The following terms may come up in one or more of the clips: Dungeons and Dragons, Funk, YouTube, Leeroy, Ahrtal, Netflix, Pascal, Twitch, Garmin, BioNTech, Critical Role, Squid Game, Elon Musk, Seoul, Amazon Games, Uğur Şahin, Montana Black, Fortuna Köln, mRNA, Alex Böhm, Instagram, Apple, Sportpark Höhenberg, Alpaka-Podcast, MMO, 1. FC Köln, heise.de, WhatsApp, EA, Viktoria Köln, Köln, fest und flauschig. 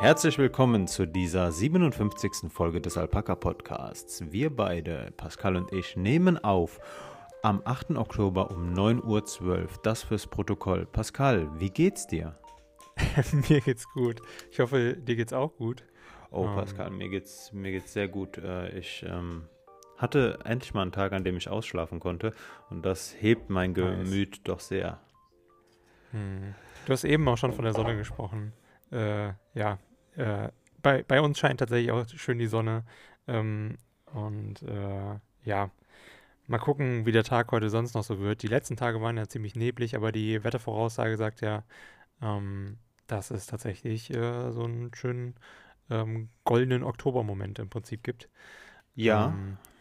Herzlich willkommen zu dieser 57. Folge des Alpaka-Podcasts. Wir beide, Pascal und ich, nehmen auf am 8. Oktober um 9.12 Uhr. Das fürs Protokoll. Pascal, wie geht's dir? Mir geht's gut. Ich hoffe, dir geht's auch gut. Oh, Pascal, mir geht's sehr gut. Ich hatte endlich mal einen Tag, an dem ich ausschlafen konnte, und das hebt mein Gemüt doch sehr. Du hast eben auch schon von der Sonne gesprochen. Bei uns scheint tatsächlich auch schön die Sonne. Mal gucken, wie der Tag heute sonst noch so wird. Die letzten Tage waren ja ziemlich neblig, aber die Wettervoraussage sagt ja, dass es tatsächlich so einen schönen goldenen Oktobermoment im Prinzip gibt. Ja.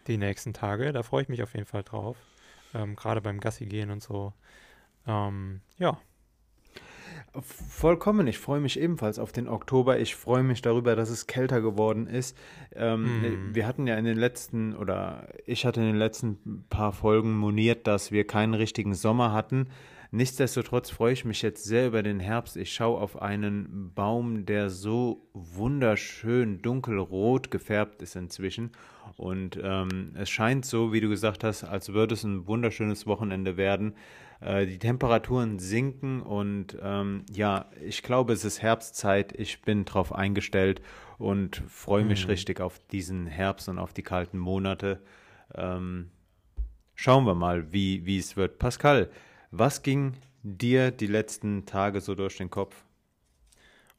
Die nächsten Tage, da freue ich mich auf jeden Fall drauf. Gerade beim Gassi gehen und so. Vollkommen, ich freue mich ebenfalls auf den Oktober. Ich freue mich darüber, dass es kälter geworden ist. Wir hatten ja ich hatte in den letzten paar Folgen moniert, dass wir keinen richtigen Sommer hatten. Nichtsdestotrotz freue ich mich jetzt sehr über den Herbst. Ich schaue auf einen Baum, der so wunderschön dunkelrot gefärbt ist inzwischen. Und es scheint so, wie du gesagt hast, als würde es ein wunderschönes Wochenende werden. Die Temperaturen sinken und ich glaube, es ist Herbstzeit. Ich bin drauf eingestellt und freue mich richtig auf diesen Herbst und auf die kalten Monate. Schauen wir mal, wie es wird. Pascal, was ging dir die letzten Tage so durch den Kopf?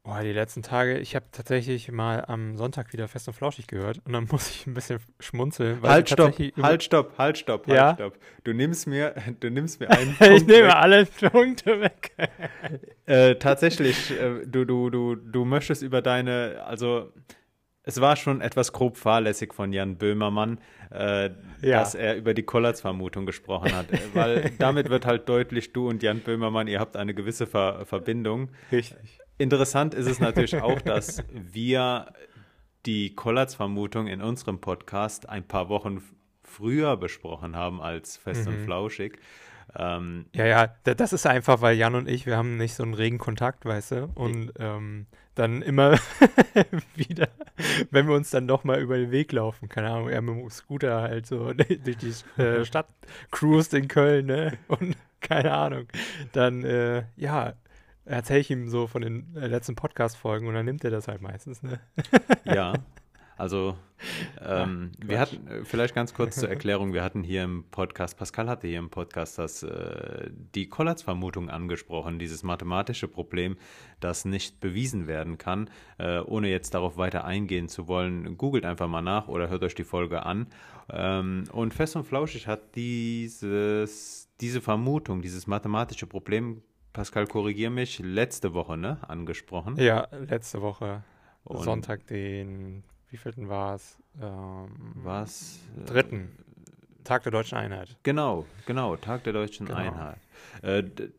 Oh, die letzten Tage, ich habe tatsächlich mal am Sonntag wieder Fest und Flauschig gehört und dann muss ich ein bisschen schmunzeln. Weil halt, stopp. Du nimmst mir einen Punkt. Ich nehme alle Punkte weg. Tatsächlich, du möchtest über deine, also es war schon etwas grob fahrlässig von Jan Böhmermann, dass er über die Kollatz-Vermutung gesprochen hat, weil damit wird halt deutlich, du und Jan Böhmermann, ihr habt eine gewisse Verbindung. Richtig. Interessant ist es natürlich auch, dass wir die Kollatz-Vermutung in unserem Podcast ein paar Wochen früher besprochen haben als Fest und Flauschig. Das ist einfach, weil Jan und ich, wir haben nicht so einen regen Kontakt, weißt du, und dann immer wieder, wenn wir uns dann doch mal über den Weg laufen, keine Ahnung, er mit dem Scooter halt so durch die Stadt cruist in Köln, ne, und keine Ahnung, dann, erzähle ich ihm so von den letzten Podcast-Folgen und dann nimmt er das halt meistens, ne? Ja, also wir hatten, vielleicht ganz kurz zur Erklärung, Pascal hatte hier im Podcast die Kollatz-Vermutung angesprochen, dieses mathematische Problem, das nicht bewiesen werden kann. Ohne jetzt darauf weiter eingehen zu wollen, googelt einfach mal nach oder hört euch die Folge an. Und Fest und Flauschig hat diese Vermutung, dieses mathematische Problem, Pascal, korrigier mich, letzte Woche, ne, angesprochen? Ja, letzte Woche. Und Sonntag, den, wievielten war es? Dritten. Tag der Deutschen Einheit. Genau, Tag der Deutschen Einheit.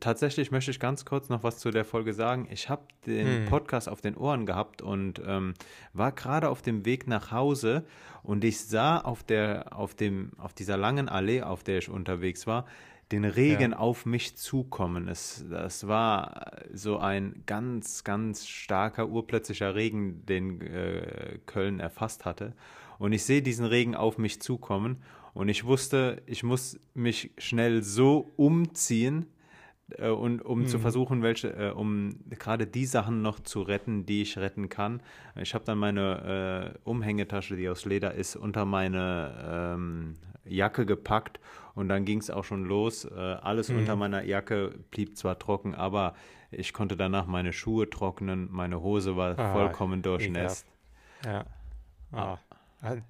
Tatsächlich möchte ich ganz kurz noch was zu der Folge sagen. Ich habe den Podcast auf den Ohren gehabt und war gerade auf dem Weg nach Hause und ich sah auf dieser langen Allee, auf der ich unterwegs war, den Regen auf mich zukommen. Das war so ein ganz, ganz starker, urplötzlicher Regen, den Köln erfasst hatte. Und ich sehe diesen Regen auf mich zukommen und ich wusste, ich muss mich schnell so umziehen, zu versuchen, um gerade die Sachen noch zu retten, die ich retten kann. Ich habe dann meine Umhängetasche, die aus Leder ist, unter meine Jacke gepackt und dann ging es auch schon los. Alles unter meiner Jacke blieb zwar trocken, aber ich konnte danach meine Schuhe trocknen, meine Hose war vollkommen durchnässt. Ja.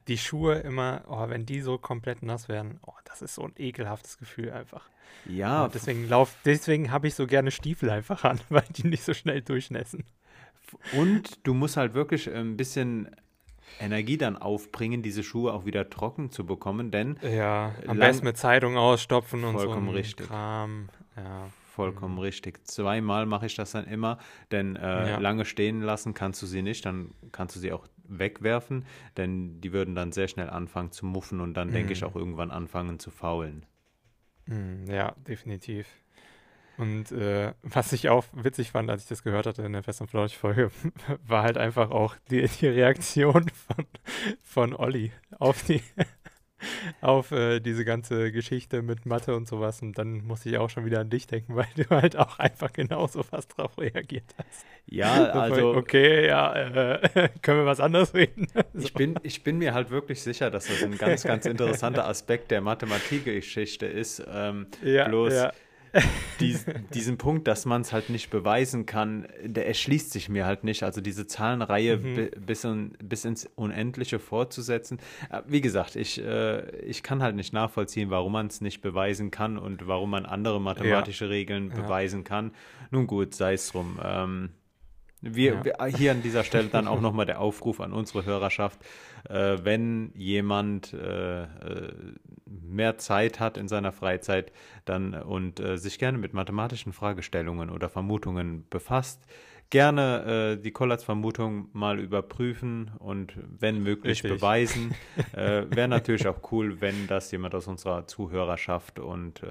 Die Schuhe immer, wenn die so komplett nass werden, das ist so ein ekelhaftes Gefühl einfach. Ja. Und deswegen habe ich so gerne Stiefel einfach an, weil die nicht so schnell durchnässen. Und du musst halt wirklich ein bisschen Energie dann aufbringen, diese Schuhe auch wieder trocken zu bekommen, denn am besten mit Zeitung ausstopfen und so. Vollkommen richtig. Kram. Ja. Vollkommen richtig. Zweimal mache ich das dann immer, denn lange stehen lassen kannst du sie nicht, dann kannst du sie auch wegwerfen, denn die würden dann sehr schnell anfangen zu muffen und dann, denke ich, auch irgendwann anfangen zu faulen. Ja, definitiv. Und was ich auch witzig fand, als ich das gehört hatte in der Fest und Flauschig-Folge, war halt einfach auch die Reaktion von Olli auf diese ganze Geschichte mit Mathe und sowas. Und dann musste ich auch schon wieder an dich denken, weil du halt auch einfach genau so fast drauf reagiert hast. Ja, so also... Okay, ja, können wir was anderes reden? So. Ich bin mir halt wirklich sicher, dass das ein ganz, ganz interessanter Aspekt der Mathematikgeschichte ist. Ja. Diesen Punkt, dass man es halt nicht beweisen kann, der erschließt sich mir halt nicht. Also diese Zahlenreihe bis ins Unendliche fortzusetzen. Wie gesagt, ich kann halt nicht nachvollziehen, warum man es nicht beweisen kann und warum man andere mathematische Regeln beweisen kann. Nun gut, sei es drum. Wir hier an dieser Stelle dann auch nochmal der Aufruf an unsere Hörerschaft, wenn jemand mehr Zeit hat in seiner Freizeit dann und sich gerne mit mathematischen Fragestellungen oder Vermutungen befasst, gerne die Kollatz-Vermutung mal überprüfen und wenn möglich beweisen. Wäre natürlich auch cool, wenn das jemand aus unserer Zuhörerschaft und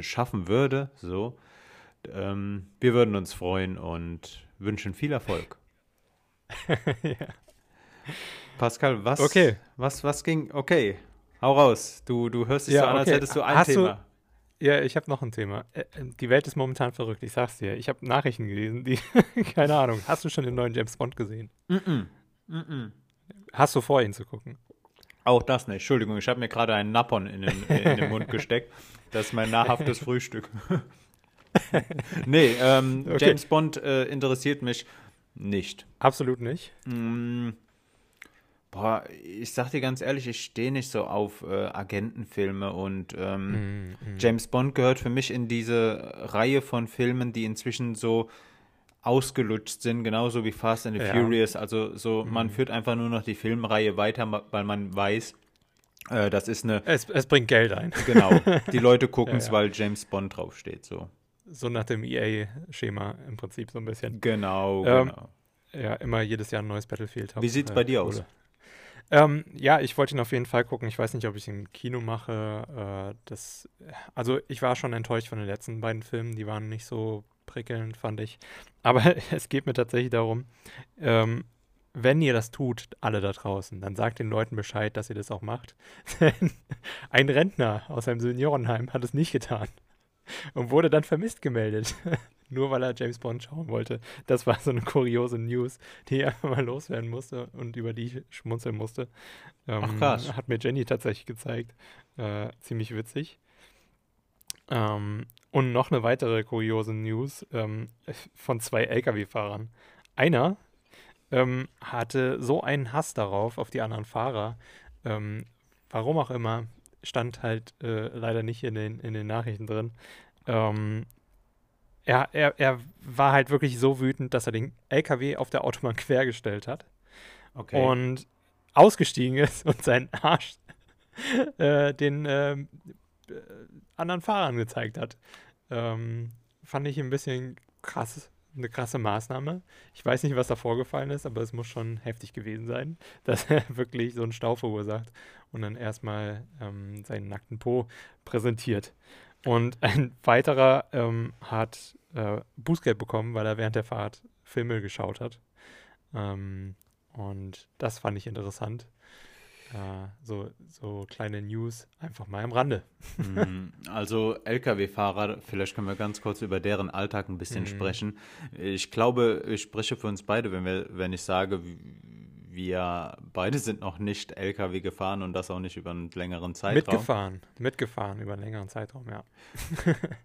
schaffen würde, so. Wir würden uns freuen und wünschen viel Erfolg. Ja. Pascal, was ging? Okay, hau raus. Du hörst dich so an, als hättest du ein Thema. Ja, ich habe noch ein Thema. Die Welt ist momentan verrückt, ich sag's dir. Ich habe Nachrichten gelesen, die, keine Ahnung, hast du schon den neuen James Bond gesehen? Hast du vor, ihn zu gucken? Auch das nicht. Entschuldigung, ich habe mir gerade einen Napon in den Mund gesteckt. Das ist mein nahrhaftes Frühstück. Nee, James Bond interessiert mich nicht. Absolut nicht. Ich sag dir ganz ehrlich, ich stehe nicht so auf Agentenfilme und James Bond gehört für mich in diese Reihe von Filmen, die inzwischen so ausgelutscht sind, genauso wie Fast and the Furious. Also so, man führt einfach nur noch die Filmreihe weiter, weil man weiß, das ist eine... Es bringt Geld ein. Genau, die Leute gucken es, weil James Bond draufsteht, so. So nach dem EA-Schema im Prinzip so ein bisschen. Genau. Ja, immer jedes Jahr ein neues Battlefield. Wie sieht es bei dir aus? Ja, ich wollte ihn auf jeden Fall gucken. Ich weiß nicht, ob ich ihn im Kino mache. Also ich war schon enttäuscht von den letzten beiden Filmen. Die waren nicht so prickelnd, fand ich. Aber es geht mir tatsächlich darum, wenn ihr das tut, alle da draußen, dann sagt den Leuten Bescheid, dass ihr das auch macht. Denn ein Rentner aus einem Seniorenheim hat es nicht getan. Und wurde dann vermisst gemeldet, nur weil er James Bond schauen wollte. Das war so eine kuriose News, die er mal loswerden musste und über die ich schmunzeln musste. Ach krass. Hat mir Jenny tatsächlich gezeigt. Ziemlich witzig. Und noch eine weitere kuriose News von 2 LKW-Fahrern. Einer hatte so einen Hass darauf, auf die anderen Fahrer, warum auch immer, stand halt leider nicht in den Nachrichten drin. Er war halt wirklich so wütend, dass er den LKW auf der Autobahn quergestellt hat und ausgestiegen ist und seinen Arsch den anderen Fahrern gezeigt hat. Fand ich ein bisschen krass. Eine krasse Maßnahme. Ich weiß nicht, was da vorgefallen ist, aber es muss schon heftig gewesen sein, dass er wirklich so einen Stau verursacht und dann erstmal seinen nackten Po präsentiert. Und ein weiterer hat Bußgeld bekommen, weil er während der Fahrt Filme geschaut hat. Und das fand ich interessant. So kleine News einfach mal am Rande. Also LKW-Fahrer, vielleicht können wir ganz kurz über deren Alltag ein bisschen sprechen. Ich glaube, ich spreche für uns beide, wenn ich sage, wir beide sind noch nicht LKW gefahren und das auch nicht über einen längeren Zeitraum. Mitgefahren über einen längeren Zeitraum, ja.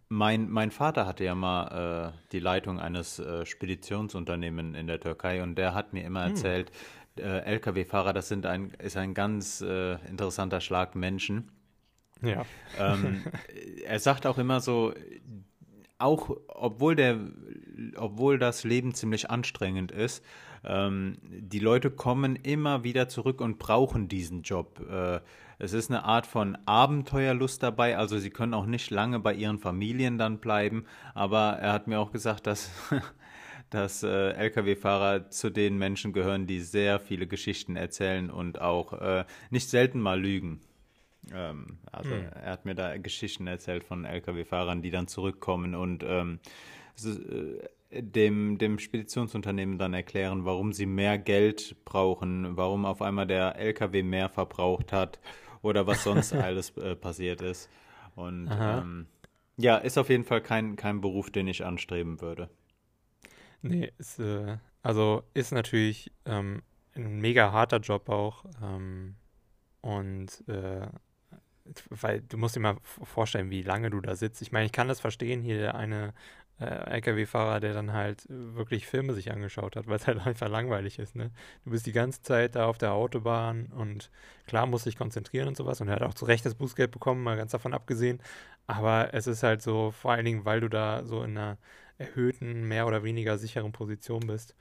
Mein Vater hatte ja mal die Leitung eines Speditionsunternehmens in der Türkei und der hat mir immer erzählt, LKW-Fahrer, das ist ein ganz interessanter Schlag Menschen. Ja. Er sagt auch immer so, auch obwohl das Leben ziemlich anstrengend ist, die Leute kommen immer wieder zurück und brauchen diesen Job. Es ist eine Art von Abenteuerlust dabei, also sie können auch nicht lange bei ihren Familien dann bleiben, aber er hat mir auch gesagt, dass LKW-Fahrer zu den Menschen gehören, die sehr viele Geschichten erzählen und auch nicht selten mal lügen. Also er hat mir da Geschichten erzählt von LKW-Fahrern, die dann zurückkommen und dem Speditionsunternehmen dann erklären, warum sie mehr Geld brauchen, warum auf einmal der LKW mehr verbraucht hat oder was sonst alles passiert ist. Und ja, ist auf jeden Fall kein Beruf, den ich anstreben würde. Nee, ist natürlich ein mega harter Job auch. Weil du musst dir mal vorstellen, wie lange du da sitzt. Ich meine, ich kann das verstehen, hier der eine LKW-Fahrer, der dann halt wirklich Filme sich angeschaut hat, weil es halt einfach langweilig ist, ne? Du bist die ganze Zeit da auf der Autobahn und klar musst dich konzentrieren und sowas und er hat auch zu Recht das Bußgeld bekommen, mal ganz davon abgesehen, aber es ist halt so, vor allen Dingen, weil du da so in einer erhöhten, mehr oder weniger sicheren Position bist,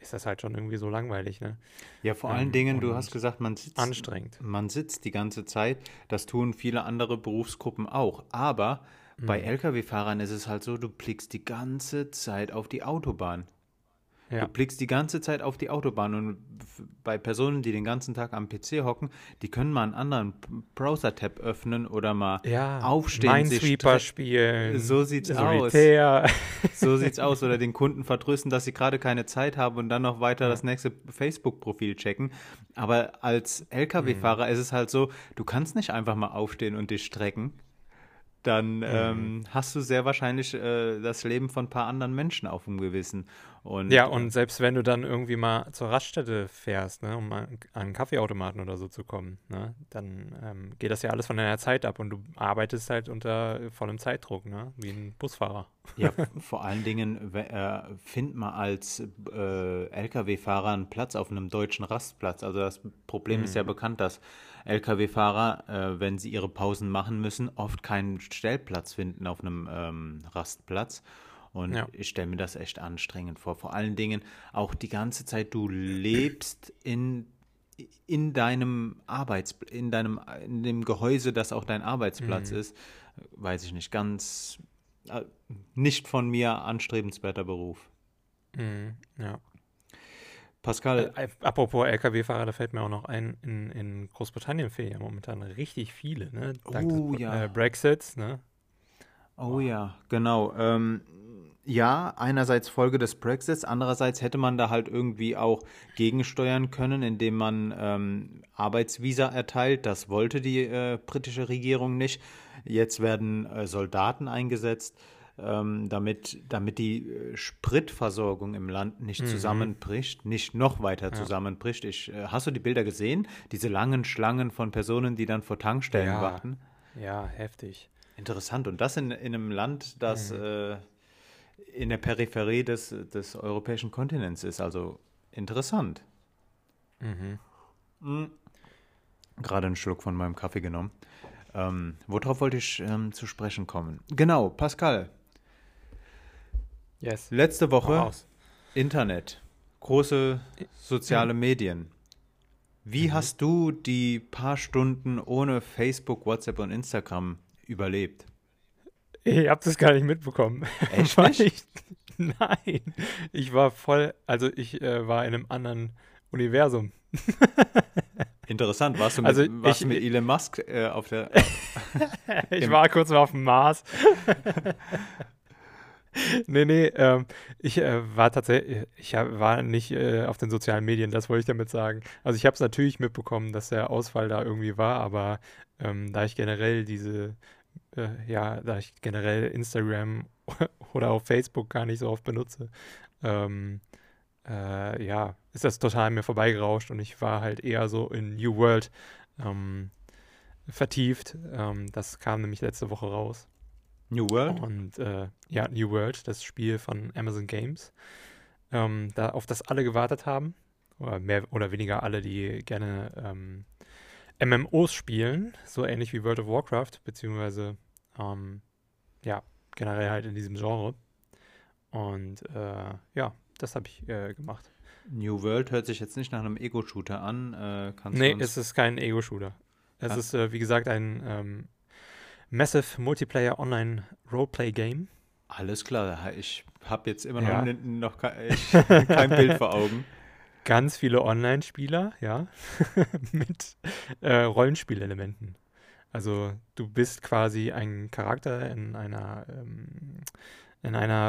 ist das halt schon irgendwie so langweilig, ne? Ja, vor allen Dingen, du hast gesagt, man sitzt die ganze Zeit, das tun viele andere Berufsgruppen auch, aber bei LKW-Fahrern ist es halt so, du blickst die ganze Zeit auf die Autobahn. Ja. Du blickst die ganze Zeit auf die Autobahn und bei Personen, die den ganzen Tag am PC hocken, die können mal einen anderen Browser-Tab öffnen oder mal aufstehen. Minesweeper spielen. So sieht's aus. So sieht's aus. Oder den Kunden vertrösten, dass sie gerade keine Zeit haben und dann noch weiter das nächste Facebook-Profil checken. Aber als LKW-Fahrer ist es halt so, du kannst nicht einfach mal aufstehen und dich strecken. Dann hast du sehr wahrscheinlich das Leben von ein paar anderen Menschen auf dem Gewissen. Und, ja, und selbst wenn du dann irgendwie mal zur Raststätte fährst, ne, um an einen Kaffeeautomaten oder so zu kommen, ne, dann geht das ja alles von deiner Zeit ab und du arbeitest halt unter vollem Zeitdruck, ne, wie ein Busfahrer. Ja, vor allen Dingen find mal als LKW-Fahrer einen Platz auf einem deutschen Rastplatz. Also das Problem ist ja bekannt, dass LKW-Fahrer, wenn sie ihre Pausen machen müssen, oft keinen Stellplatz finden auf einem Rastplatz. Und ich stelle mir das echt anstrengend vor. Vor allen Dingen auch die ganze Zeit, du lebst in dem Gehäuse, das auch dein Arbeitsplatz ist. Weiß ich nicht, ganz nicht von mir anstrebenswerter Beruf. Ja. Pascal. Apropos LKW-Fahrer, da fällt mir auch noch ein, in Großbritannien fehlen ja momentan richtig viele, ne? Dank des Brexits, ne? Ja, genau. Ja, einerseits Folge des Brexits, andererseits hätte man da halt irgendwie auch gegensteuern können, indem man Arbeitsvisa erteilt. Das wollte die britische Regierung nicht. Jetzt werden Soldaten eingesetzt, damit die Spritversorgung im Land nicht zusammenbricht, nicht noch weiter zusammenbricht. Hast du die Bilder gesehen? Diese langen Schlangen von Personen, die dann vor Tankstellen warten? Ja, heftig. Interessant. Und das in einem Land, das in der Peripherie des europäischen Kontinents ist. Also interessant. Gerade einen Schluck von meinem Kaffee genommen. Worauf wollte ich zu sprechen kommen? Genau, Pascal. Yes. Letzte Woche Internet, große soziale Medien. Wie hast du die paar Stunden ohne Facebook, WhatsApp und Instagram überlebt? Ich habe das gar nicht mitbekommen. Echt nicht? Nein. Ich war war in einem anderen Universum. Interessant, warst du mit Elon Musk auf der... ich war kurz mal auf dem Mars. Ich war nicht auf den sozialen Medien, das wollte ich damit sagen. Also ich habe es natürlich mitbekommen, dass der Ausfall da irgendwie war, aber da ich generell Instagram oder auch Facebook gar nicht so oft benutze, ist das total an mir vorbeigerauscht und ich war halt eher so in New World vertieft. Das kam nämlich letzte Woche raus. New World? Und New World, das Spiel von Amazon Games, auf das alle gewartet haben, oder mehr oder weniger alle, die gerne MMOs spielen, so ähnlich wie World of Warcraft, beziehungsweise generell halt in diesem Genre. Und das habe ich gemacht. New World hört sich jetzt nicht nach einem Ego-Shooter an. Es ist kein Ego-Shooter. Es ist, wie gesagt, ein Massive Multiplayer Online Roleplay Game. Alles klar, ich habe jetzt immer noch kein Bild vor Augen. Ganz viele Online-Spieler, mit Rollenspielelementen. Also du bist quasi ein Charakter in einer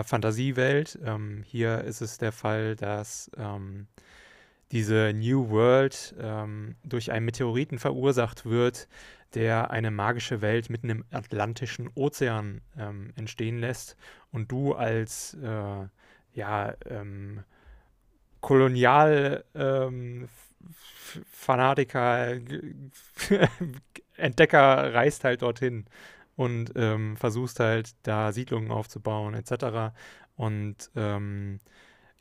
Fantasiewelt. Hier ist es der Fall, dass diese New World durch einen Meteoriten verursacht wird, der eine magische Welt mitten im Atlantischen Ozean entstehen lässt. Und du als Kolonial-Fanatiker, Entdecker reist halt dorthin und versuchst halt, da Siedlungen aufzubauen etc. Und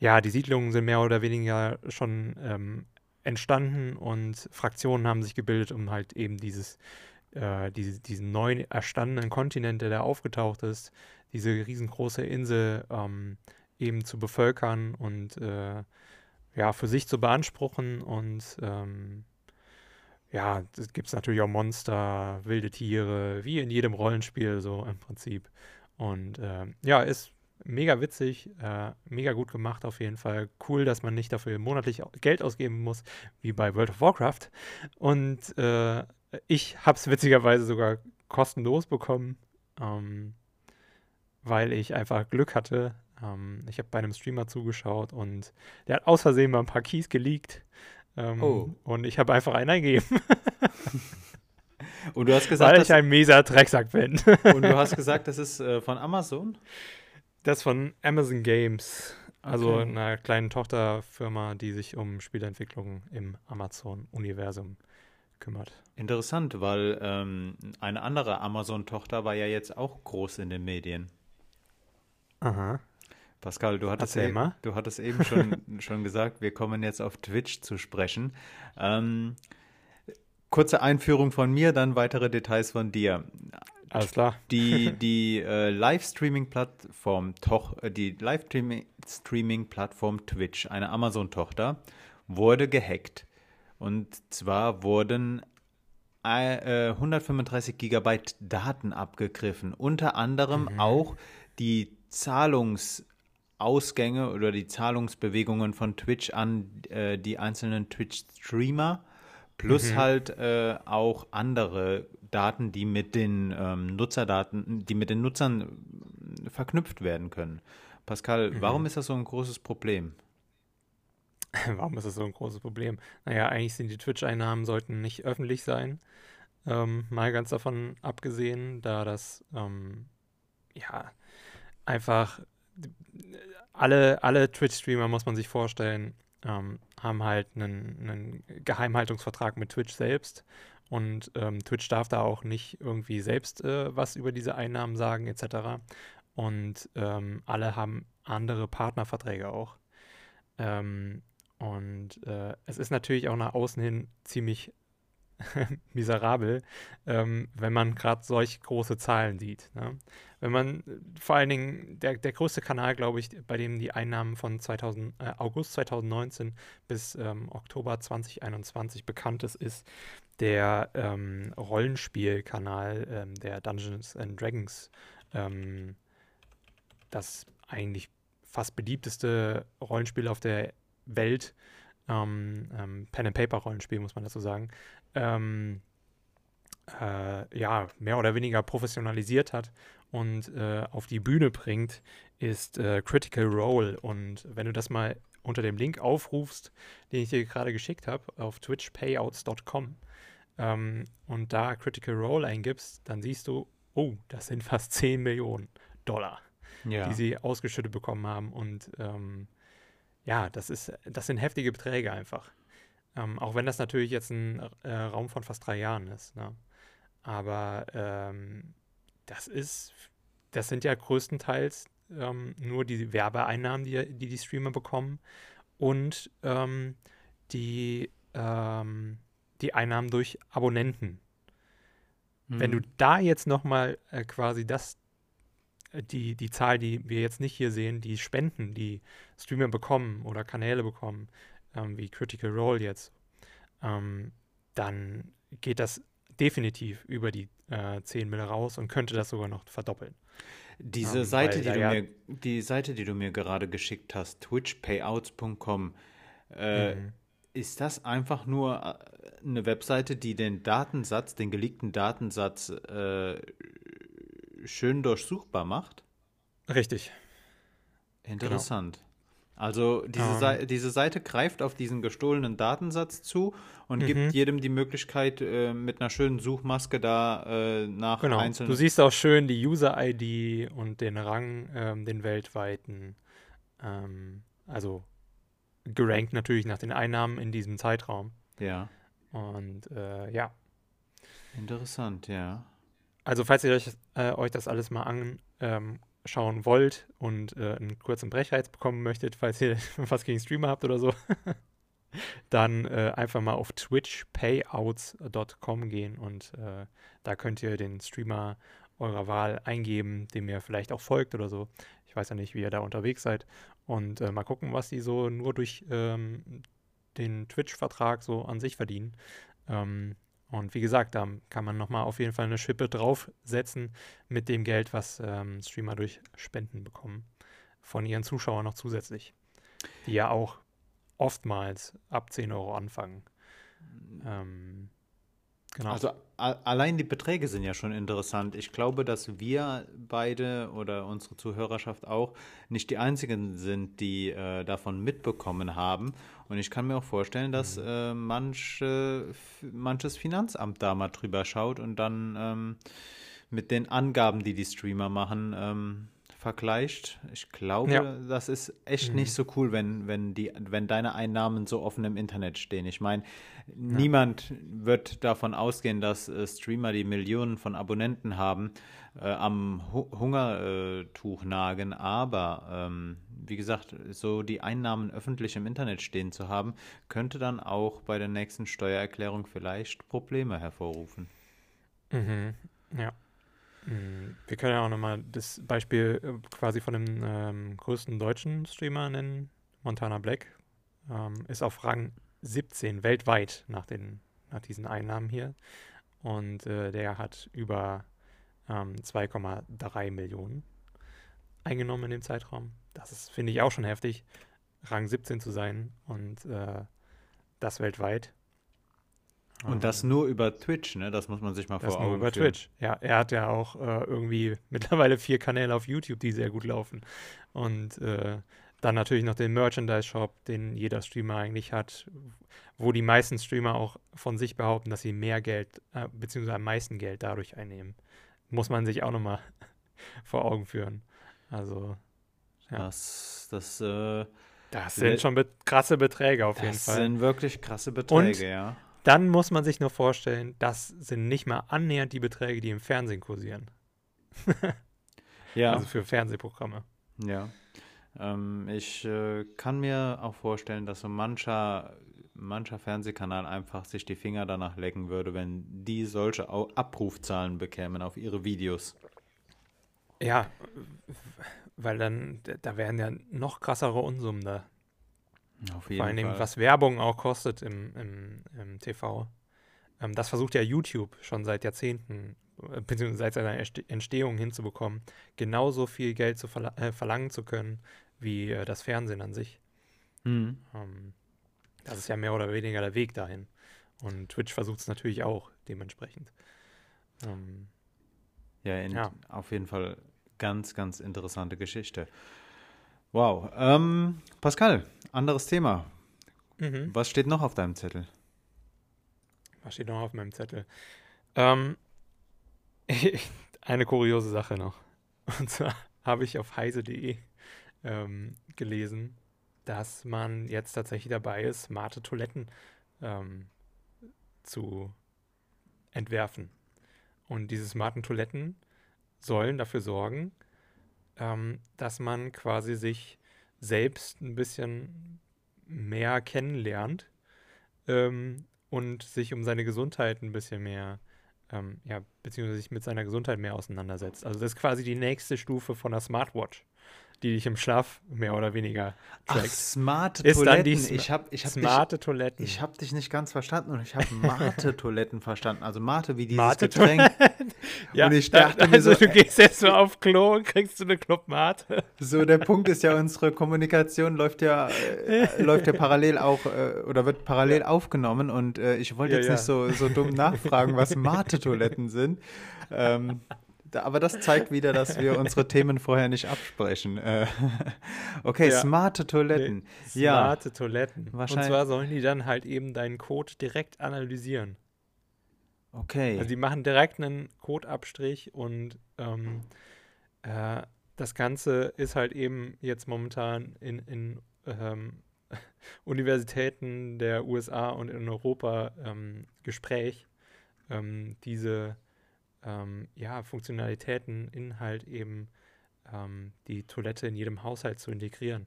ja, die Siedlungen sind mehr oder weniger schon entstanden und Fraktionen haben sich gebildet, um halt eben diesen neu erstandenen Kontinent, der da aufgetaucht ist, diese riesengroße Insel eben zu bevölkern und ja, für sich zu beanspruchen. Und ja, es gibt natürlich auch Monster, wilde Tiere, wie in jedem Rollenspiel so im Prinzip. Und ja, ist mega witzig, mega gut gemacht auf jeden Fall. Cool, dass man nicht dafür monatlich Geld ausgeben muss, wie bei World of Warcraft. Und ich habe es witzigerweise sogar kostenlos bekommen, weil ich einfach Glück hatte. Ich habe bei einem Streamer zugeschaut und der hat aus Versehen mal ein paar Keys geleakt. Und ich habe einfach einen eingegeben. Und du hast gesagt, weil ich ein mieser Drecksack bin. Und du hast gesagt, das ist von Amazon? Das ist von Amazon Games, also einer kleinen Tochterfirma, die sich um Spieleentwicklung im Amazon-Universum kümmert. Interessant, weil eine andere Amazon-Tochter war ja jetzt auch groß in den Medien. Aha. Pascal, du hattest eben schon gesagt, wir kommen jetzt auf Twitch zu sprechen. Kurze Einführung von mir, dann weitere Details von dir. Alles klar. Die Livestreaming-Plattform Twitch, eine Amazon-Tochter, wurde gehackt. Und zwar wurden 135 Gigabyte Daten abgegriffen. Unter anderem auch die Zahlungsausgänge oder die Zahlungsbewegungen von Twitch an die einzelnen Twitch-Streamer plus halt auch andere Daten, die mit den Nutzern verknüpft werden können. Pascal, warum ist das so ein großes Problem? Warum ist das so ein großes Problem? Naja, eigentlich sind die Twitch-Einnahmen sollten nicht öffentlich sein. Mal ganz davon abgesehen, da das ja einfach alle Twitch-Streamer, muss man sich vorstellen, haben halt einen Geheimhaltungsvertrag mit Twitch selbst. Und Twitch darf da auch nicht irgendwie selbst was über diese Einnahmen sagen etc. Und alle haben andere Partnerverträge auch. Und es ist natürlich auch nach außen hin ziemlich miserabel, wenn man gerade solch große Zahlen sieht, ne? Wenn man vor allen Dingen, der größte Kanal, glaube ich, bei dem die Einnahmen von August 2019 bis Oktober 2021 bekannt ist der Rollenspielkanal der Dungeons and Dragons, das eigentlich fast beliebteste Rollenspiel auf der Welt, Pen-and-Paper-Rollenspiel, muss man dazu sagen, ja, mehr oder weniger professionalisiert hat und auf die Bühne bringt, ist Critical Role. Und wenn du das mal unter dem Link aufrufst, den ich dir gerade geschickt habe, auf twitchpayouts.com und da Critical Role eingibst, dann siehst du, oh, das sind fast 10 Millionen Dollar, die sie ausgeschüttet bekommen haben. Und ja, das sind heftige Beträge einfach. Auch wenn das natürlich jetzt ein Raum von fast 3 Jahren ist, ne? Aber das sind ja größtenteils nur die Werbeeinnahmen, die Streamer bekommen und die Einnahmen durch Abonnenten. Mhm. Wenn du da jetzt nochmal quasi die Zahl, die wir jetzt nicht hier sehen, die Spenden, die Streamer bekommen oder Kanäle bekommen, wie Critical Role jetzt, dann geht das definitiv über die 10 Mille raus und könnte das sogar noch verdoppeln. Diese Seite, die du mir gerade geschickt hast, twitchpayouts.com, Ist das einfach nur eine Webseite, die den Datensatz, den geleakten Datensatz schön durchsuchbar macht? Richtig. Interessant. Genau. Also diese Seite greift auf diesen gestohlenen Datensatz zu und gibt jedem die Möglichkeit, mit einer schönen Suchmaske da nach einzelnen... Genau, du siehst auch schön die User-ID und den Rang, den weltweiten, also gerankt natürlich nach den Einnahmen in diesem Zeitraum. Ja. Und ja. Interessant, ja. Also falls ihr euch das alles mal anschauen wollt und einen kurzen Brechreiz bekommen möchtet, falls ihr was gegen Streamer habt oder so, dann einfach mal auf twitchpayouts.com gehen und da könnt ihr den Streamer eurer Wahl eingeben, dem ihr vielleicht auch folgt oder so. Ich weiß ja nicht, wie ihr da unterwegs seid. Und mal gucken, was die so nur durch den Twitch-Vertrag so an sich verdienen. Und wie gesagt, da kann man nochmal auf jeden Fall eine Schippe draufsetzen mit dem Geld, was Streamer durch Spenden bekommen. Von ihren Zuschauern noch zusätzlich. Die ja auch oftmals ab 10 Euro anfangen. Genau. Also allein die Beträge sind ja schon interessant. Ich glaube, dass wir beide oder unsere Zuhörerschaft auch nicht die einzigen sind, die davon mitbekommen haben. Und ich kann mir auch vorstellen, dass manches Finanzamt da mal drüber schaut und dann mit den Angaben, die die Streamer machen, vergleicht. Ich glaube, das ist echt nicht so cool, wenn deine Einnahmen so offen im Internet stehen. Ich meine, niemand wird davon ausgehen, dass Streamer, die Millionen von Abonnenten haben, am Hungertuch nagen. Aber wie gesagt, so die Einnahmen öffentlich im Internet stehen zu haben, könnte dann auch bei der nächsten Steuererklärung vielleicht Probleme hervorrufen. Mhm. Ja. Wir können ja auch nochmal das Beispiel quasi von dem größten deutschen Streamer nennen, Montana Black. Ist auf Rang 17 weltweit nach diesen Einnahmen hier. Und der hat über 2,3 Millionen eingenommen in dem Zeitraum. Das ist, finde ich, auch schon heftig, Rang 17 zu sein und das weltweit. Und das nur über Twitch, ne? Das muss man sich mal vor Augen führen. Das nur über Twitch, ja. Er hat ja auch irgendwie mittlerweile 4 Kanäle auf YouTube, die sehr gut laufen. Und dann natürlich noch den Merchandise-Shop, den jeder Streamer eigentlich hat, wo die meisten Streamer auch von sich behaupten, dass sie mehr Geld, beziehungsweise am meisten Geld dadurch einnehmen. Muss man sich auch nochmal vor Augen führen. Also, ja. Das sind schon krasse Beträge auf jeden Fall. Das sind wirklich krasse Beträge, und ja. Dann muss man sich nur vorstellen, das sind nicht mal annähernd die Beträge, die im Fernsehen kursieren. Ja. Also für Fernsehprogramme. Ja. Ich kann mir auch vorstellen, dass so mancher Fernsehkanal einfach sich die Finger danach lecken würde, wenn die solche Abrufzahlen bekämen auf ihre Videos. Ja, weil dann, da wären ja noch krassere Unsummen da. Auf jeden Vor allen Dingen, Fall. Was Werbung auch kostet im TV. Das versucht ja YouTube schon seit Jahrzehnten, beziehungsweise seit seiner Entstehung hinzubekommen, genauso viel Geld zu verlangen zu können, wie das Fernsehen an sich. Mhm. Das ist ja mehr oder weniger der Weg dahin. Und Twitch versucht es natürlich auch dementsprechend. Auf jeden Fall ganz, ganz interessante Geschichte. Wow. Pascal, anderes Thema. Mhm. Was steht noch auf deinem Zettel? Was steht noch auf meinem Zettel? Eine kuriose Sache noch. Und zwar habe ich auf heise.de gelesen, dass man jetzt tatsächlich dabei ist, smarte Toiletten zu entwerfen. Und diese smarten Toiletten sollen dafür sorgen, dass man quasi sich selbst ein bisschen mehr kennenlernt und sich um seine Gesundheit ein bisschen mehr, beziehungsweise sich mit seiner Gesundheit mehr auseinandersetzt. Also das ist quasi die nächste Stufe von der Smartwatch. die dich im Schlaf mehr oder weniger trackt. Ach, smarte ist Toiletten. Dann die smarte Toiletten. Ich habe dich nicht ganz verstanden und ich habe Mate-Toiletten verstanden. Also Mate wie dieses Getränk. Ja, und ich dachte mir so, du gehst jetzt mal auf Klo und kriegst du eine Club Mate. So, der Punkt ist ja, unsere Kommunikation läuft ja parallel auch oder wird parallel aufgenommen und ich wollte nicht so dumm nachfragen, was Mate-Toiletten sind. Aber das zeigt wieder, dass wir unsere Themen vorher nicht absprechen. Okay, ja. Smarte Toiletten. Nee, smarte Toiletten. Wahrscheinlich. Und zwar sollen die dann halt eben deinen Code direkt analysieren. Okay. Also die machen direkt einen Codeabstrich und das Ganze ist halt eben jetzt momentan in Universitäten der USA und in Europa Gespräch, diese Funktionalitäten in halt eben die Toilette in jedem Haushalt zu integrieren.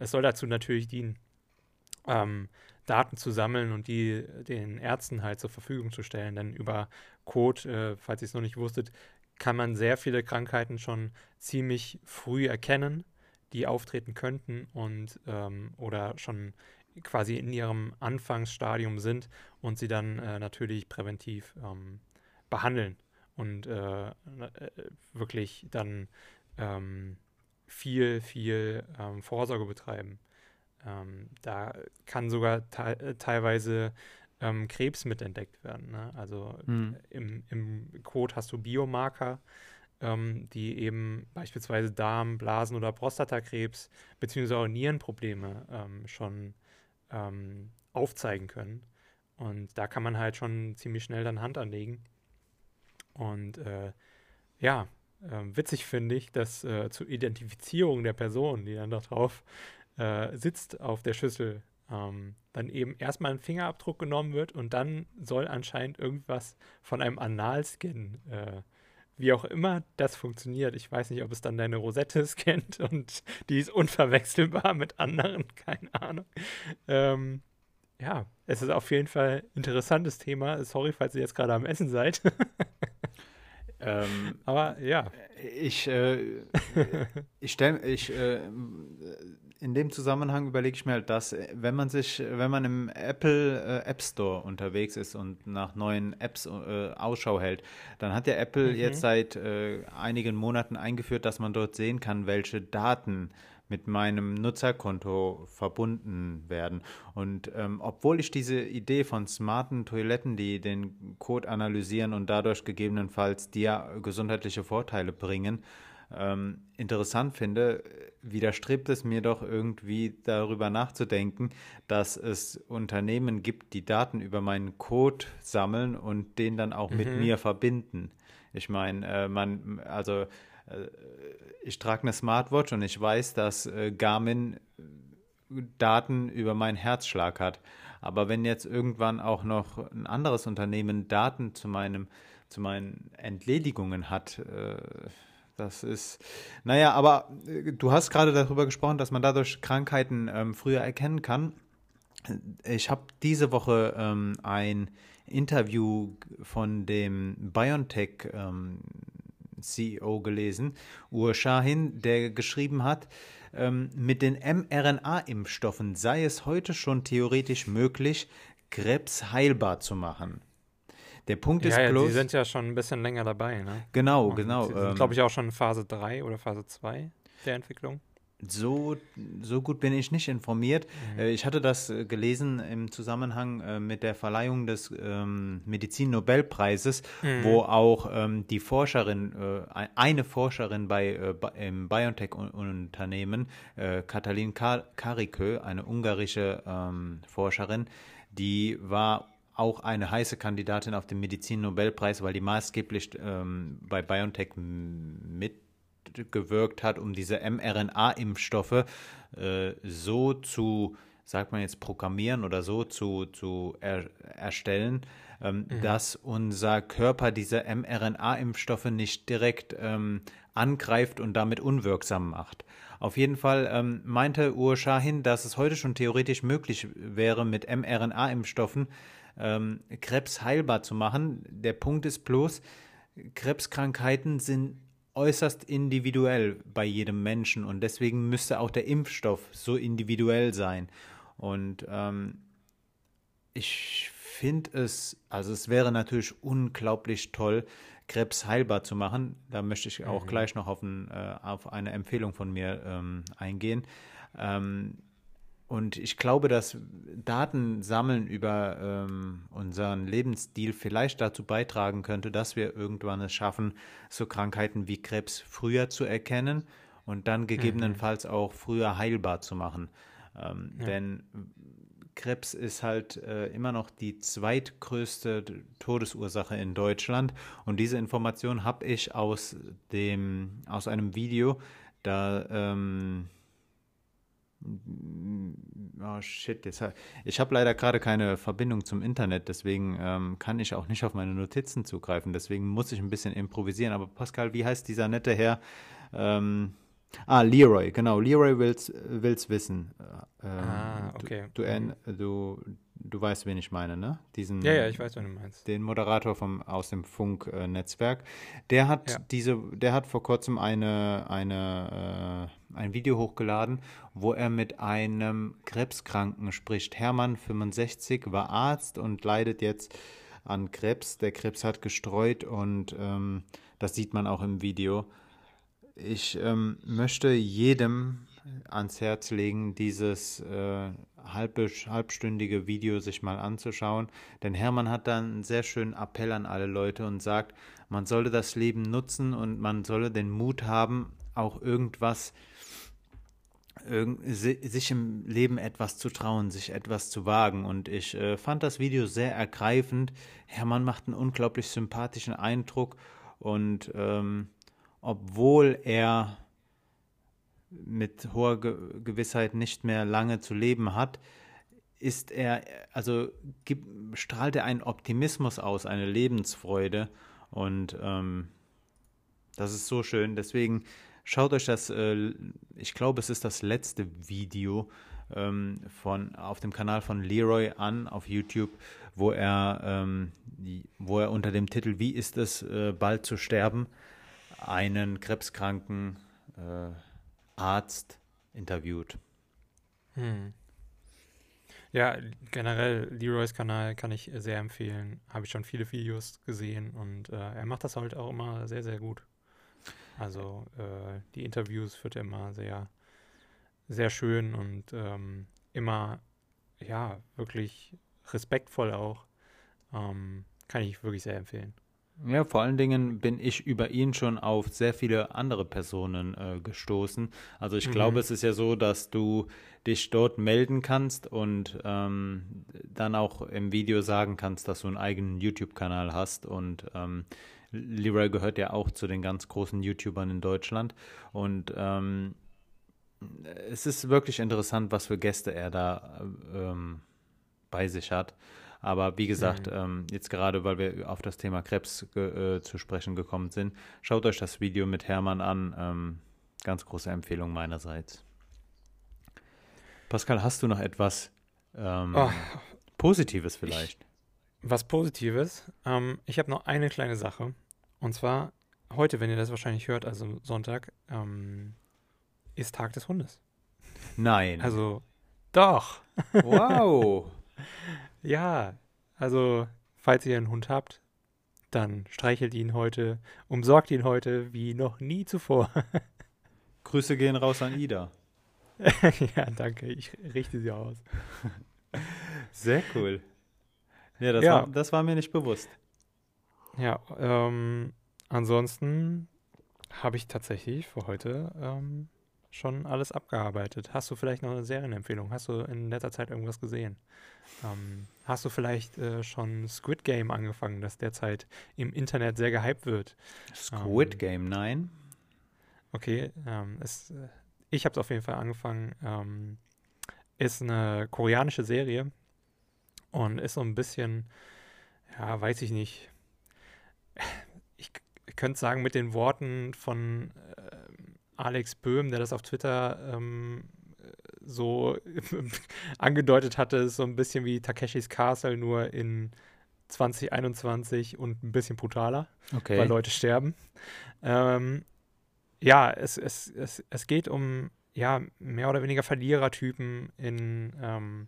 Es soll dazu natürlich dienen, Daten zu sammeln und die den Ärzten halt zur Verfügung zu stellen, denn über Code, falls ihr es noch nicht wusstet, kann man sehr viele Krankheiten schon ziemlich früh erkennen, die auftreten könnten und oder schon quasi in ihrem Anfangsstadium sind und sie dann natürlich präventiv behandeln und wirklich dann viel Vorsorge betreiben. Da kann sogar teilweise Krebs mitentdeckt werden. Ne? Also im Code hast du Biomarker, die eben beispielsweise Darm-, Blasen- oder Prostatakrebs beziehungsweise auch Nierenprobleme schon aufzeigen können. Und da kann man halt schon ziemlich schnell dann Hand anlegen. Und witzig finde ich, dass zur Identifizierung der Person, die dann da drauf sitzt auf der Schüssel, dann eben erstmal ein Fingerabdruck genommen wird und dann soll anscheinend irgendwas von einem Analscan, wie auch immer das funktioniert. Ich weiß nicht, ob es dann deine Rosette scannt und die ist unverwechselbar mit anderen, keine Ahnung. Ja, es ist auf jeden Fall ein interessantes Thema. Sorry, falls ihr jetzt gerade am Essen seid. Aber ja. In dem Zusammenhang überlege ich mir halt, dass wenn man im Apple App Store unterwegs ist und nach neuen Apps Ausschau hält, dann hat der Apple jetzt seit einigen Monaten eingeführt, dass man dort sehen kann, welche Daten mit meinem Nutzerkonto verbunden werden. Und obwohl ich diese Idee von smarten Toiletten, die den Code analysieren und dadurch gegebenenfalls dir gesundheitliche Vorteile bringen, interessant finde, widerstrebt es mir doch irgendwie darüber nachzudenken, dass es Unternehmen gibt, die Daten über meinen Code sammeln und den dann auch mit mir verbinden. Ich meine, ich trage eine Smartwatch und ich weiß, dass Garmin Daten über meinen Herzschlag hat. Aber wenn jetzt irgendwann auch noch ein anderes Unternehmen Daten zu meinen Entledigungen hat, das ist, naja, aber du hast gerade darüber gesprochen, dass man dadurch Krankheiten früher erkennen kann. Ich habe diese Woche ein Interview von dem BioNTech CEO gelesen, Uğur Şahin, der geschrieben hat, mit den mRNA-Impfstoffen sei es heute schon theoretisch möglich, Krebs heilbar zu machen. Der Punkt ist bloß... Ja, die sind ja schon ein bisschen länger dabei, ne? Genau. Die sind, glaube ich, auch schon in Phase 3 oder Phase 2 der Entwicklung. So gut bin ich nicht informiert. Ich hatte das gelesen im Zusammenhang mit der Verleihung des Medizin-Nobelpreises, wo auch die Forscherin, eine Forscherin im BioNTech-Unternehmen, Katalin Karikö, eine ungarische Forscherin, die war auch eine heiße Kandidatin auf den Medizin-Nobelpreis, weil die maßgeblich bei BioNTech mitgewirkt hat, um diese mRNA-Impfstoffe so zu, sagt man jetzt, programmieren oder so zu erstellen, dass unser Körper diese mRNA-Impfstoffe nicht direkt angreift und damit unwirksam macht. Auf jeden Fall meinte Uğur Şahin, dass es heute schon theoretisch möglich wäre, mit mRNA-Impfstoffen Krebs heilbar zu machen. Der Punkt ist bloß, Krebskrankheiten sind äußerst individuell bei jedem Menschen und deswegen müsste auch der Impfstoff so individuell sein. Und ich finde es, also es wäre natürlich unglaublich toll, Krebs heilbar zu machen. Da möchte ich auch gleich noch auf eine Empfehlung von mir eingehen. Und ich glaube, dass Daten sammeln über unseren Lebensstil vielleicht dazu beitragen könnte, dass wir irgendwann es schaffen, so Krankheiten wie Krebs früher zu erkennen und dann gegebenenfalls auch früher heilbar zu machen. Denn Krebs ist halt immer noch die zweitgrößte Todesursache in Deutschland. Und diese Information habe ich aus einem Video, da ich habe leider gerade keine Verbindung zum Internet, deswegen kann ich auch nicht auf meine Notizen zugreifen, deswegen muss ich ein bisschen improvisieren. Aber Pascal, wie heißt dieser nette Herr? Leeroy, genau, Leeroy will's wissen. Okay. Du weißt, wen ich meine, ne? Ja, ich weiß, wen du meinst. Den Moderator aus dem Funk-Netzwerk. Der hat vor kurzem ein Video hochgeladen, wo er mit einem Krebskranken spricht. Hermann, 65, war Arzt und leidet jetzt an Krebs. Der Krebs hat gestreut und das sieht man auch im Video. Ich möchte jedem ans Herz legen, dieses halbstündige Video sich mal anzuschauen. Denn Hermann hat dann einen sehr schönen Appell an alle Leute und sagt, man solle das Leben nutzen und man solle den Mut haben, auch sich im Leben etwas zu trauen, sich etwas zu wagen. Und ich fand das Video sehr ergreifend. Hermann macht einen unglaublich sympathischen Eindruck und obwohl er mit hoher Gewissheit nicht mehr lange zu leben hat, strahlt er einen Optimismus aus, eine Lebensfreude. Und das ist so schön. Deswegen schaut euch das, ich glaube, es ist das letzte Video auf dem Kanal von Leeroy an, auf YouTube, wo er unter dem Titel "Wie ist es, bald zu sterben?" einen krebskranken Arzt interviewt. Ja, generell Leeroys Kanal kann ich sehr empfehlen. Habe ich schon viele Videos gesehen und er macht das halt auch immer sehr, sehr gut. Also die Interviews führt er immer sehr, sehr schön und immer, ja, wirklich respektvoll auch. Kann ich wirklich sehr empfehlen. Ja, vor allen Dingen bin ich über ihn schon auf sehr viele andere Personen gestoßen. Also ich glaube, es ist ja so, dass du dich dort melden kannst und dann auch im Video sagen kannst, dass du einen eigenen YouTube-Kanal hast. Und Leeroy gehört ja auch zu den ganz großen YouTubern in Deutschland. Und es ist wirklich interessant, was für Gäste er da bei sich hat. Aber wie gesagt, jetzt gerade, weil wir auf das Thema Krebs zu sprechen gekommen sind, schaut euch das Video mit Hermann an. Ganz große Empfehlung meinerseits. Pascal, hast du noch etwas Positives vielleicht? Was Positives? Ich habe noch eine kleine Sache. Und zwar heute, wenn ihr das wahrscheinlich hört, also Sonntag, ist Tag des Hundes. Nein. Also, doch. Wow. Ja, also falls ihr einen Hund habt, dann streichelt ihn heute, umsorgt ihn heute wie noch nie zuvor. Grüße gehen raus an Ida. Ja, danke, ich richte sie aus. Sehr cool. Ja, das war mir nicht bewusst. Ja, ansonsten habe ich tatsächlich für heute schon alles abgearbeitet. Hast du vielleicht noch eine Serienempfehlung? Hast du in letzter Zeit irgendwas gesehen? Hast du vielleicht schon Squid Game angefangen, das derzeit im Internet sehr gehypt wird? Squid Game, nein. Okay, ich habe es auf jeden Fall angefangen. Ist eine koreanische Serie und ist so ein bisschen, ja, weiß ich nicht. Ich könnte sagen, mit den Worten von Alex Böhm, der das auf Twitter so angedeutet hatte, ist so ein bisschen wie Takeshis Castle, nur in 2021 und ein bisschen brutaler, okay, weil Leute sterben. ja, es geht um ja, mehr oder weniger Verlierertypen in,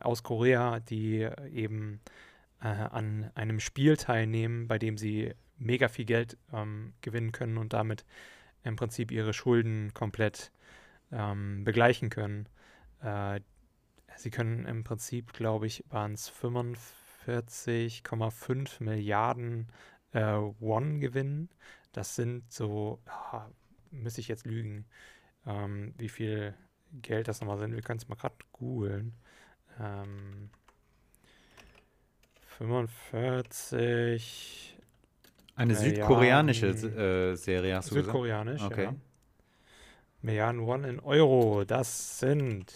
aus Korea, die eben an einem Spiel teilnehmen, bei dem sie mega viel Geld gewinnen können und damit im Prinzip ihre Schulden komplett begleichen können. Sie können im Prinzip, glaube ich, waren es 45,5 Milliarden Won gewinnen. Das sind so, müsste ich jetzt lügen, wie viel Geld das nochmal sind. Wir können es mal gerade googeln. 45. Eine südkoreanische Serie, hast du gesagt? Südkoreanisch, okay. Ja. Milliarden Won in Euro, das sind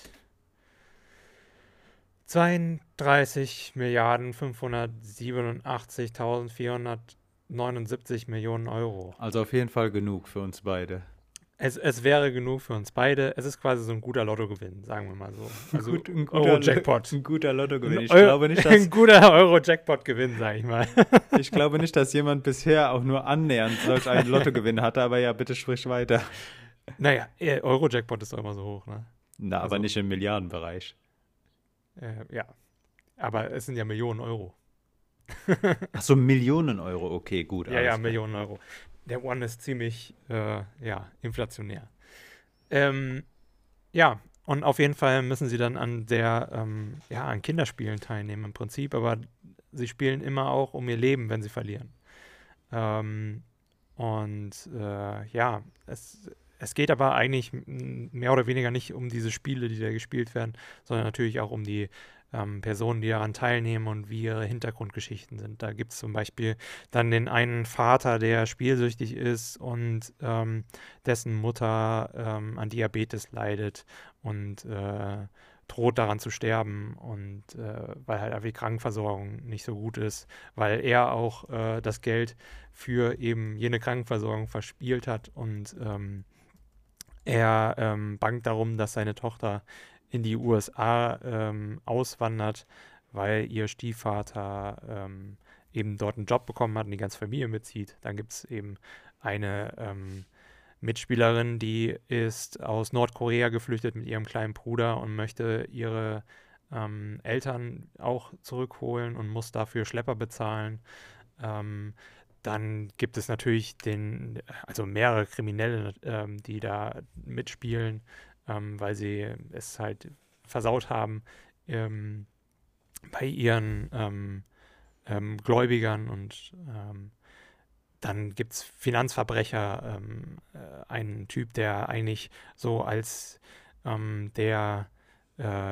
32.587.479 Millionen Euro. Also auf jeden Fall genug für uns beide. Es wäre genug für uns beide. Es ist quasi so ein guter Lottogewinn, sagen wir mal so. Also ein guter Euro-Jackpot. Ein guter Lottogewinn. Ich glaube nicht, dass ein guter Euro-Jackpot-Gewinn, sag ich mal. Ich glaube nicht, dass jemand bisher auch nur annähernd solch einen Lottogewinn hatte, aber ja, bitte sprich weiter. Naja, Euro-Jackpot ist doch immer so hoch, ne? Na, also, aber nicht im Milliardenbereich. Ja, aber es sind ja Millionen Euro. Ach so, Millionen Euro, okay, gut. Ja, ja, Millionen Euro. Der One ist ziemlich, ja, inflationär. Ja, und auf jeden Fall müssen sie dann an der, ja, an Kinderspielen teilnehmen im Prinzip, aber sie spielen immer auch um ihr Leben, wenn sie verlieren. Ja, es geht aber eigentlich mehr oder weniger nicht um diese Spiele, die da gespielt werden, sondern natürlich auch um die Personen, die daran teilnehmen und wie ihre Hintergrundgeschichten sind. Da gibt es zum Beispiel dann den einen Vater, der spielsüchtig ist und dessen Mutter an Diabetes leidet und droht daran zu sterben und weil halt die Krankenversorgung nicht so gut ist, weil er auch das Geld für eben jene Krankenversorgung verspielt hat und er bangt darum, dass seine Tochter in die USA auswandert, weil ihr Stiefvater eben dort einen Job bekommen hat und die ganze Familie mitzieht. Dann gibt es eben eine Mitspielerin, die ist aus Nordkorea geflüchtet mit ihrem kleinen Bruder und möchte ihre Eltern auch zurückholen und muss dafür Schlepper bezahlen. Dann gibt es natürlich also mehrere Kriminelle, die da mitspielen, weil sie es halt versaut haben bei ihren Gläubigern und dann gibt es Finanzverbrecher, einen Typ, der eigentlich so als der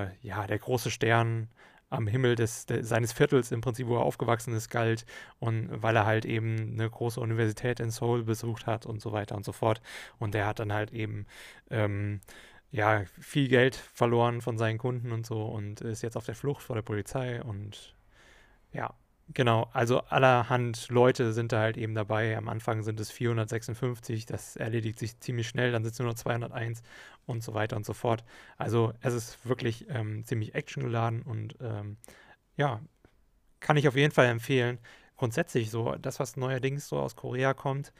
große Stern am Himmel seines Viertels im Prinzip, wo er aufgewachsen ist, galt und weil er halt eben eine große Universität in Seoul besucht hat und so weiter und so fort. Und der hat dann halt eben ja, viel Geld verloren von seinen Kunden und so und ist jetzt auf der Flucht vor der Polizei und ja. Genau, also allerhand Leute sind da halt eben dabei. Am Anfang sind es 456, das erledigt sich ziemlich schnell, dann sind es nur noch 201 und so weiter und so fort. Also es ist wirklich ziemlich actiongeladen und ja, kann ich auf jeden Fall empfehlen. Grundsätzlich so, das, was neuerdings so aus Korea kommt,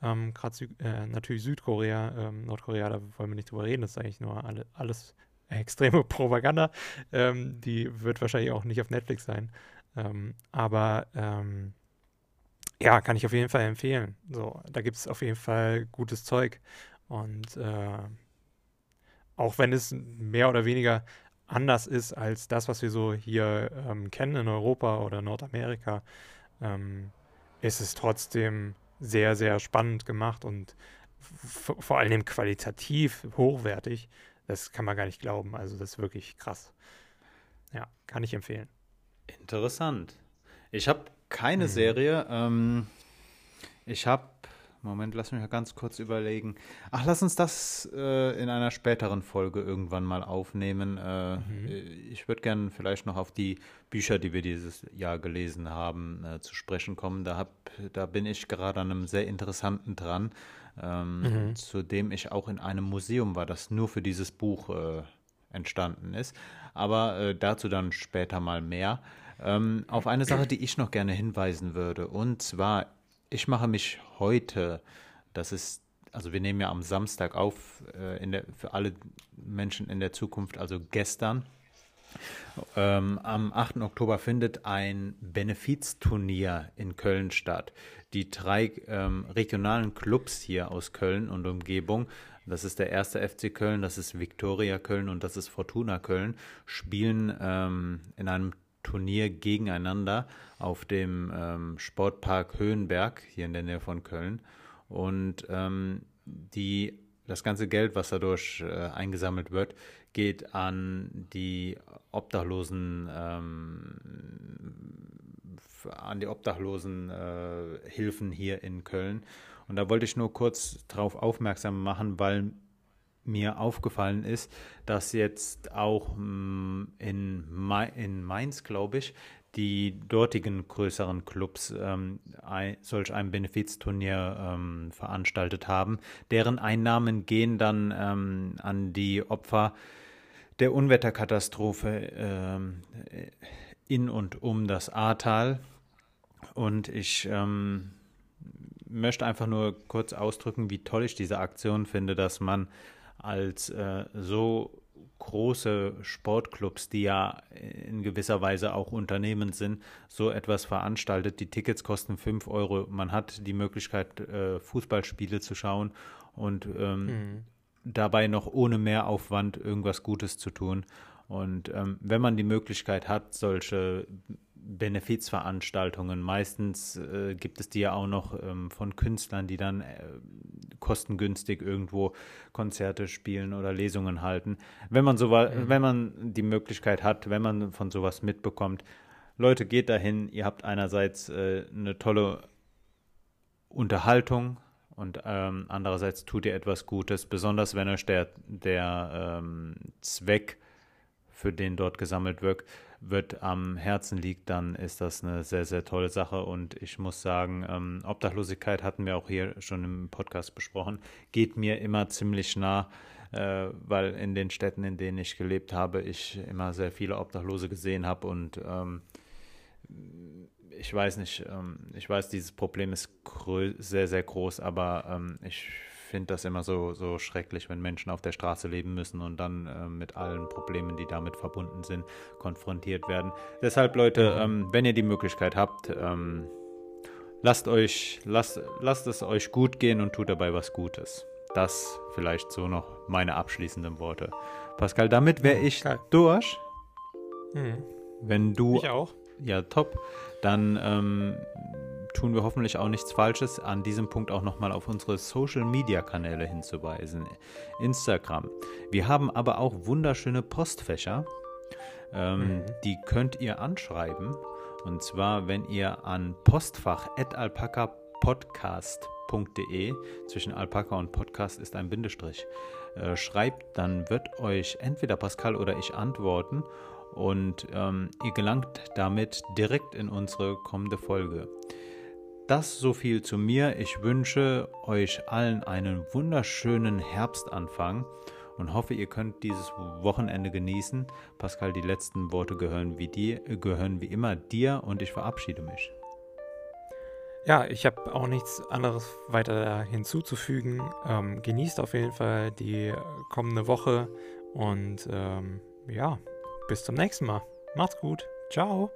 gerade natürlich Südkorea, Nordkorea, da wollen wir nicht drüber reden, das ist eigentlich nur alles extreme Propaganda. Die wird wahrscheinlich auch nicht auf Netflix sein. Ja, kann ich auf jeden Fall empfehlen. So, da gibt es auf jeden Fall gutes Zeug. Und auch wenn es mehr oder weniger anders ist als das, was wir so hier kennen in Europa oder Nordamerika, ist es trotzdem sehr, sehr spannend gemacht und vor allem qualitativ hochwertig. Das kann man gar nicht glauben. Also das ist wirklich krass. Ja, kann ich empfehlen. Interessant. Ich habe keine Serie. Ich habe, Moment, lass mich mal ganz kurz überlegen. Ach, lass uns das in einer späteren Folge irgendwann mal aufnehmen. Ich würde gerne vielleicht noch auf die Bücher, die wir dieses Jahr gelesen haben, zu sprechen kommen. Da bin ich gerade an einem sehr interessanten dran, zu dem ich auch in einem Museum war, das nur für dieses Buch entstanden ist. Aber dazu dann später mal mehr. Auf eine Sache, die ich noch gerne hinweisen würde. Und zwar, ich mache mich heute, das ist also wir nehmen ja am Samstag auf, für alle Menschen in der Zukunft, also gestern. Am 8. Oktober findet ein Benefizturnier in Köln statt. Die drei regionalen Clubs hier aus Köln und Umgebung, das ist der 1. FC Köln, das ist Viktoria Köln und das ist Fortuna Köln, spielen in einem Turnier gegeneinander auf dem Sportpark Höhenberg hier in der Nähe von Köln. Und das ganze Geld, was dadurch eingesammelt wird, geht an die Obdachlosenhilfen Hilfen hier in Köln. Und da wollte ich nur kurz darauf aufmerksam machen, weil mir aufgefallen ist, dass jetzt auch in Mainz, glaube ich, die dortigen größeren Clubs solch ein Benefizturnier veranstaltet haben. Deren Einnahmen gehen dann an die Opfer der Unwetterkatastrophe in und um das Ahrtal. Und ich möchte einfach nur kurz ausdrücken, wie toll ich diese Aktion finde, dass man als so große Sportclubs, die ja in gewisser Weise auch Unternehmen sind, so etwas veranstaltet. Die Tickets kosten 5 €. Man hat die Möglichkeit, Fußballspiele zu schauen und dabei noch ohne Mehraufwand irgendwas Gutes zu tun. Und wenn man die Möglichkeit hat, solche Benefizveranstaltungen, meistens gibt es die ja auch noch von Künstlern, die dann kostengünstig irgendwo Konzerte spielen oder Lesungen halten. Wenn man die Möglichkeit hat, wenn man von sowas mitbekommt, Leute, geht dahin, ihr habt einerseits eine tolle Unterhaltung und andererseits tut ihr etwas Gutes, besonders wenn euch der Zweck, für den dort gesammelt wird, am Herzen liegt, dann ist das eine sehr, sehr tolle Sache. Und ich muss sagen, Obdachlosigkeit hatten wir auch hier schon im Podcast besprochen, geht mir immer ziemlich nah, weil in den Städten, in denen ich gelebt habe, ich immer sehr viele Obdachlose gesehen habe. Und ich weiß nicht, ich weiß, dieses Problem ist sehr, sehr groß, aber ich finde das immer so schrecklich, wenn Menschen auf der Straße leben müssen und dann mit allen Problemen, die damit verbunden sind, konfrontiert werden. Deshalb, Leute, wenn ihr die Möglichkeit habt, lasst es euch gut gehen und tut dabei was Gutes. Das vielleicht so noch meine abschließenden Worte. Pascal, damit wäre ich durch. Mhm. Wenn du... Ich auch. Ja, top. Dann... tun wir hoffentlich auch nichts Falsches, an diesem Punkt auch nochmal auf unsere Social-Media-Kanäle hinzuweisen. Instagram. Wir haben aber auch wunderschöne Postfächer, die könnt ihr anschreiben. Und zwar, wenn ihr an postfach@alpaka-podcast.de, zwischen Alpaka und Podcast ist ein Bindestrich, schreibt, dann wird euch entweder Pascal oder ich antworten und ihr gelangt damit direkt in unsere kommende Folge. Das so viel zu mir. Ich wünsche euch allen einen wunderschönen Herbstanfang und hoffe, ihr könnt dieses Wochenende genießen. Pascal, die letzten Worte gehören wie immer dir und ich verabschiede mich. Ja, ich habe auch nichts anderes weiter hinzuzufügen. Genießt auf jeden Fall die kommende Woche und ja, bis zum nächsten Mal. Macht's gut. Ciao.